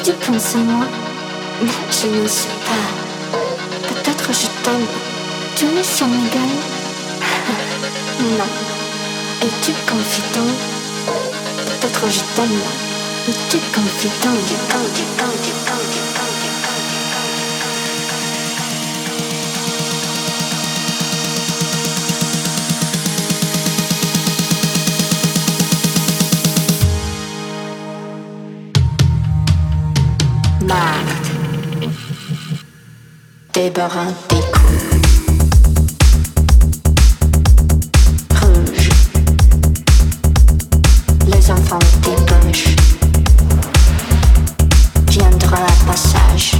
tu penses à moi, mais je ne sais pas. Peut-être je t'aime, tu me sens égal. Non, es-tu confident? Peut-être je t'aime, mais tu es confident. Débarras des coups rouges, les enfants débauchent, viendra à passage.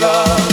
love.